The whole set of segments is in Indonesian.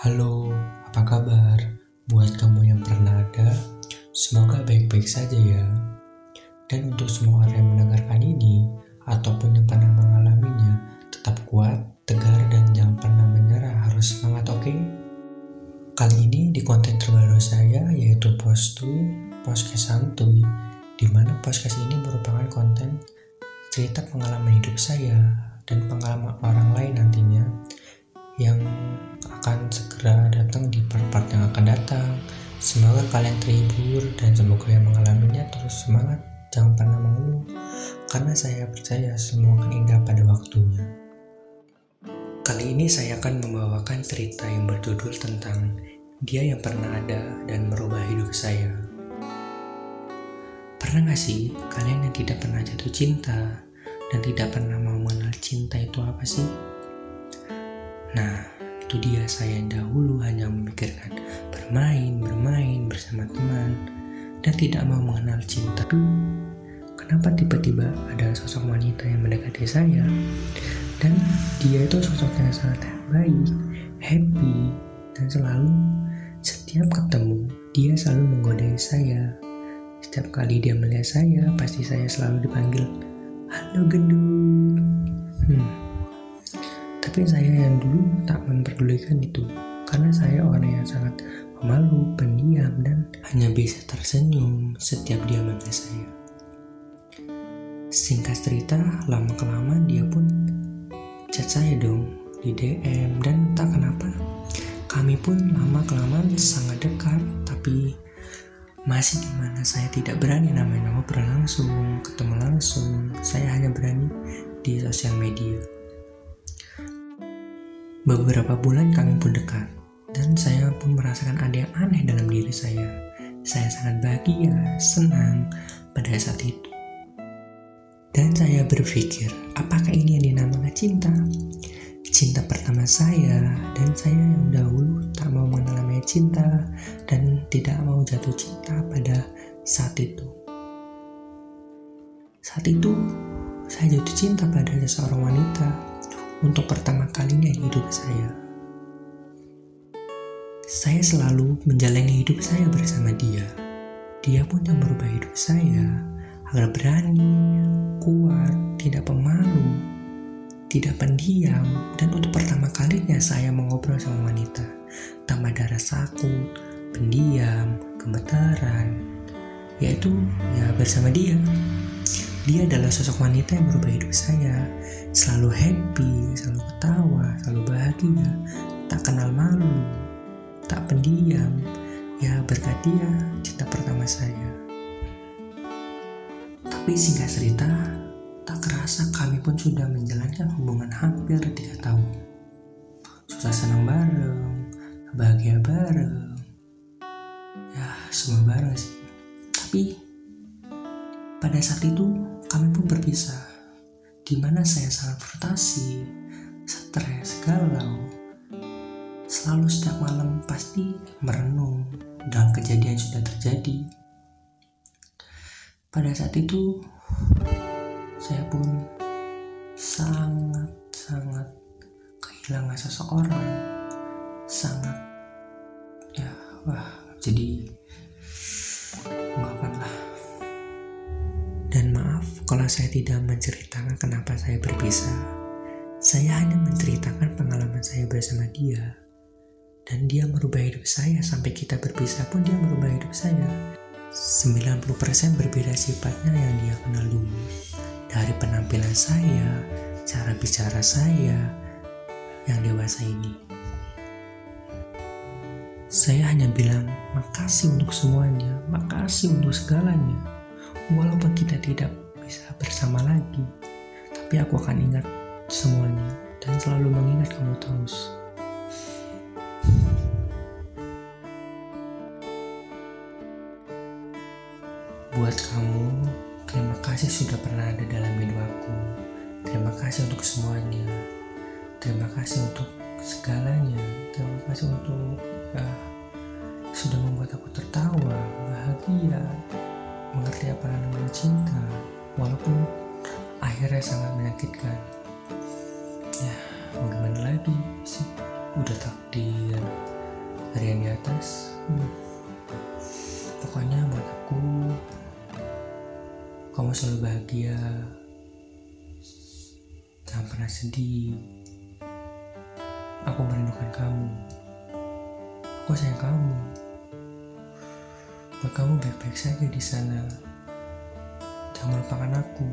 Halo, apa kabar? Buat kamu yang pernah ada, semoga baik-baik saja ya. Dan untuk semua orang yang mendengarkan ini, ataupun yang pernah mengalaminya, tetap kuat, tegar, dan jangan pernah menyerah, harus semangat, oke? Kali ini di konten terbaru saya, yaitu Podcast Santuy, di mana podcast ini merupakan konten cerita pengalaman hidup saya dan pengalaman orang lain nantinya yang akan segera datang di part-part yang akan datang. Semoga kalian terhibur dan semoga yang mengalaminya terus semangat, jangan pernah mengeluh, karena saya percaya semua akan indah pada waktunya. Kali ini saya akan membawakan cerita yang berjudul tentang dia yang pernah ada dan merubah hidup saya. Pernah gak sih kalian yang tidak pernah jatuh cinta dan tidak pernah mau mengenal cinta itu apa sih? Nah, itu dia, saya dahulu hanya memikirkan bermain bersama teman dan tidak mau mengenal cinta. Kenapa tiba-tiba ada sosok wanita yang mendekati saya, dan dia itu sosok yang sangat baik, happy, dan selalu setiap ketemu dia selalu menggodai saya. Setiap kali dia melihat saya, pasti saya selalu dipanggil, "Halo gendut." Tapi saya yang dulu tak memperdulikan itu, karena saya orang yang sangat pemalu, pendiam, dan hanya bisa tersenyum setiap dia melihat saya. Singkat cerita, lama-kelamaan dia pun chat saya dong di DM, dan tak kenapa kami pun lama-kelamaan sangat dekat, tapi masih dimana saya tidak berani namanya ngobrol langsung, ketemu langsung. Saya hanya berani di sosial media. Beberapa bulan kami pun dekat, dan saya pun merasakan ada yang aneh dalam diri saya. Saya sangat bahagia, senang pada saat itu. Dan saya berpikir, apakah ini yang dinamakan cinta? Cinta pertama saya, dan saya yang dahulu tak mau mengalami cinta dan tidak mau jatuh cinta pada saat itu. Saat itu, saya jatuh cinta pada seorang wanita untuk pertama kalinya di hidup saya. Saya selalu menjalani hidup saya bersama dia. Dia pun yang merubah hidup saya agar berani, kuat, tidak pemalu, tidak pendiam, dan untuk pertama kalinya saya mengobrol sama wanita tanpa ada rasa takut, pendiam, gemetaran, yaitu ya bersama dia. Dia adalah sosok wanita yang merubah hidup saya, selalu happy, selalu ketawa, selalu bahagia, tak kenal malu, tak pendiam. Ya berkat dia, cinta pertama saya. Tapi singkat cerita, tak kerasa kami pun sudah menjalankan hubungan hampir 3 tahun. Susah senang bareng, bahagia bareng, ya semua bareng sih. Tapi pada saat itu kami pun berpisah, dimana saya sangat frustasi, stres, galau. Selalu setiap malam pasti merenung dalam kejadian sudah terjadi. Pada saat itu saya pun sangat kehilangan seseorang, jadi ungkapan lah. Dan maaf kalau saya tidak menceritakan kenapa saya berpisah. Saya hanya menceritakan pengalaman saya bersama dia, dan dia merubah hidup saya. Sampai kita berpisah pun dia merubah hidup saya. 90% berbeda sifatnya yang dia kenal dulu. Dari penampilan saya, cara bicara saya yang dewasa ini. Saya hanya bilang makasih untuk semuanya, makasih untuk segalanya. Walaupun kita tidak bisa bersama lagi, tapi aku akan ingat semuanya dan selalu mengingat kamu terus. Buat kamu, terima kasih sudah pernah ada dalam hidup aku. Terima kasih untuk semuanya. Terima kasih untuk segalanya. Terima kasih untuk sudah membuat aku tertawa, bahagia, mengerti apa namanya cinta, walaupun akhirnya sangat menyakitkan. Ya, mau gimana lagi sih? Udah takdir. atas. Pokoknya buat aku, kamu selalu bahagia, jangan pernah sedih. Aku merindukan kamu, aku sayang kamu. Buat kamu baik-baik saja di sana. Jangan melupakan aku.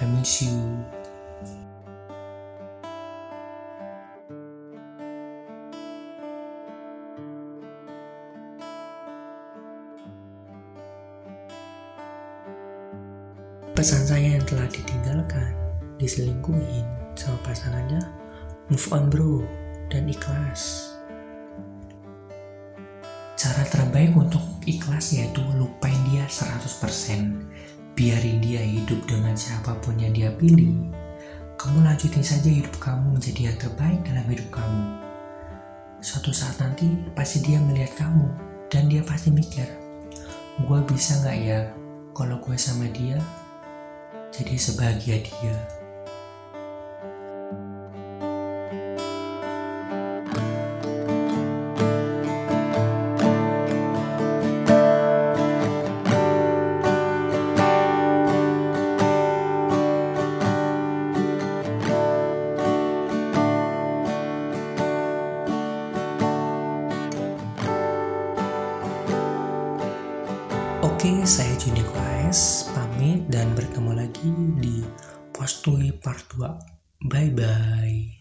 I miss you. Pesan saya yang telah ditinggalkan, diselingkuhin sama pasangannya, move on bro, dan ikhlas. Cara terbaik untuk ikhlas yaitu lupain dia 100%. Biarin dia hidup dengan siapapun yang dia pilih. Kamu lanjutin saja hidup kamu, menjadi yang terbaik dalam hidup kamu. Suatu saat nanti pasti dia melihat kamu, dan dia pasti mikir, gue bisa gak ya kalau gue sama dia jadi sebahagia dia. Oke, saya Juniko AS, pamit dan bertemu lagi di Postui Part 2. Bye-bye.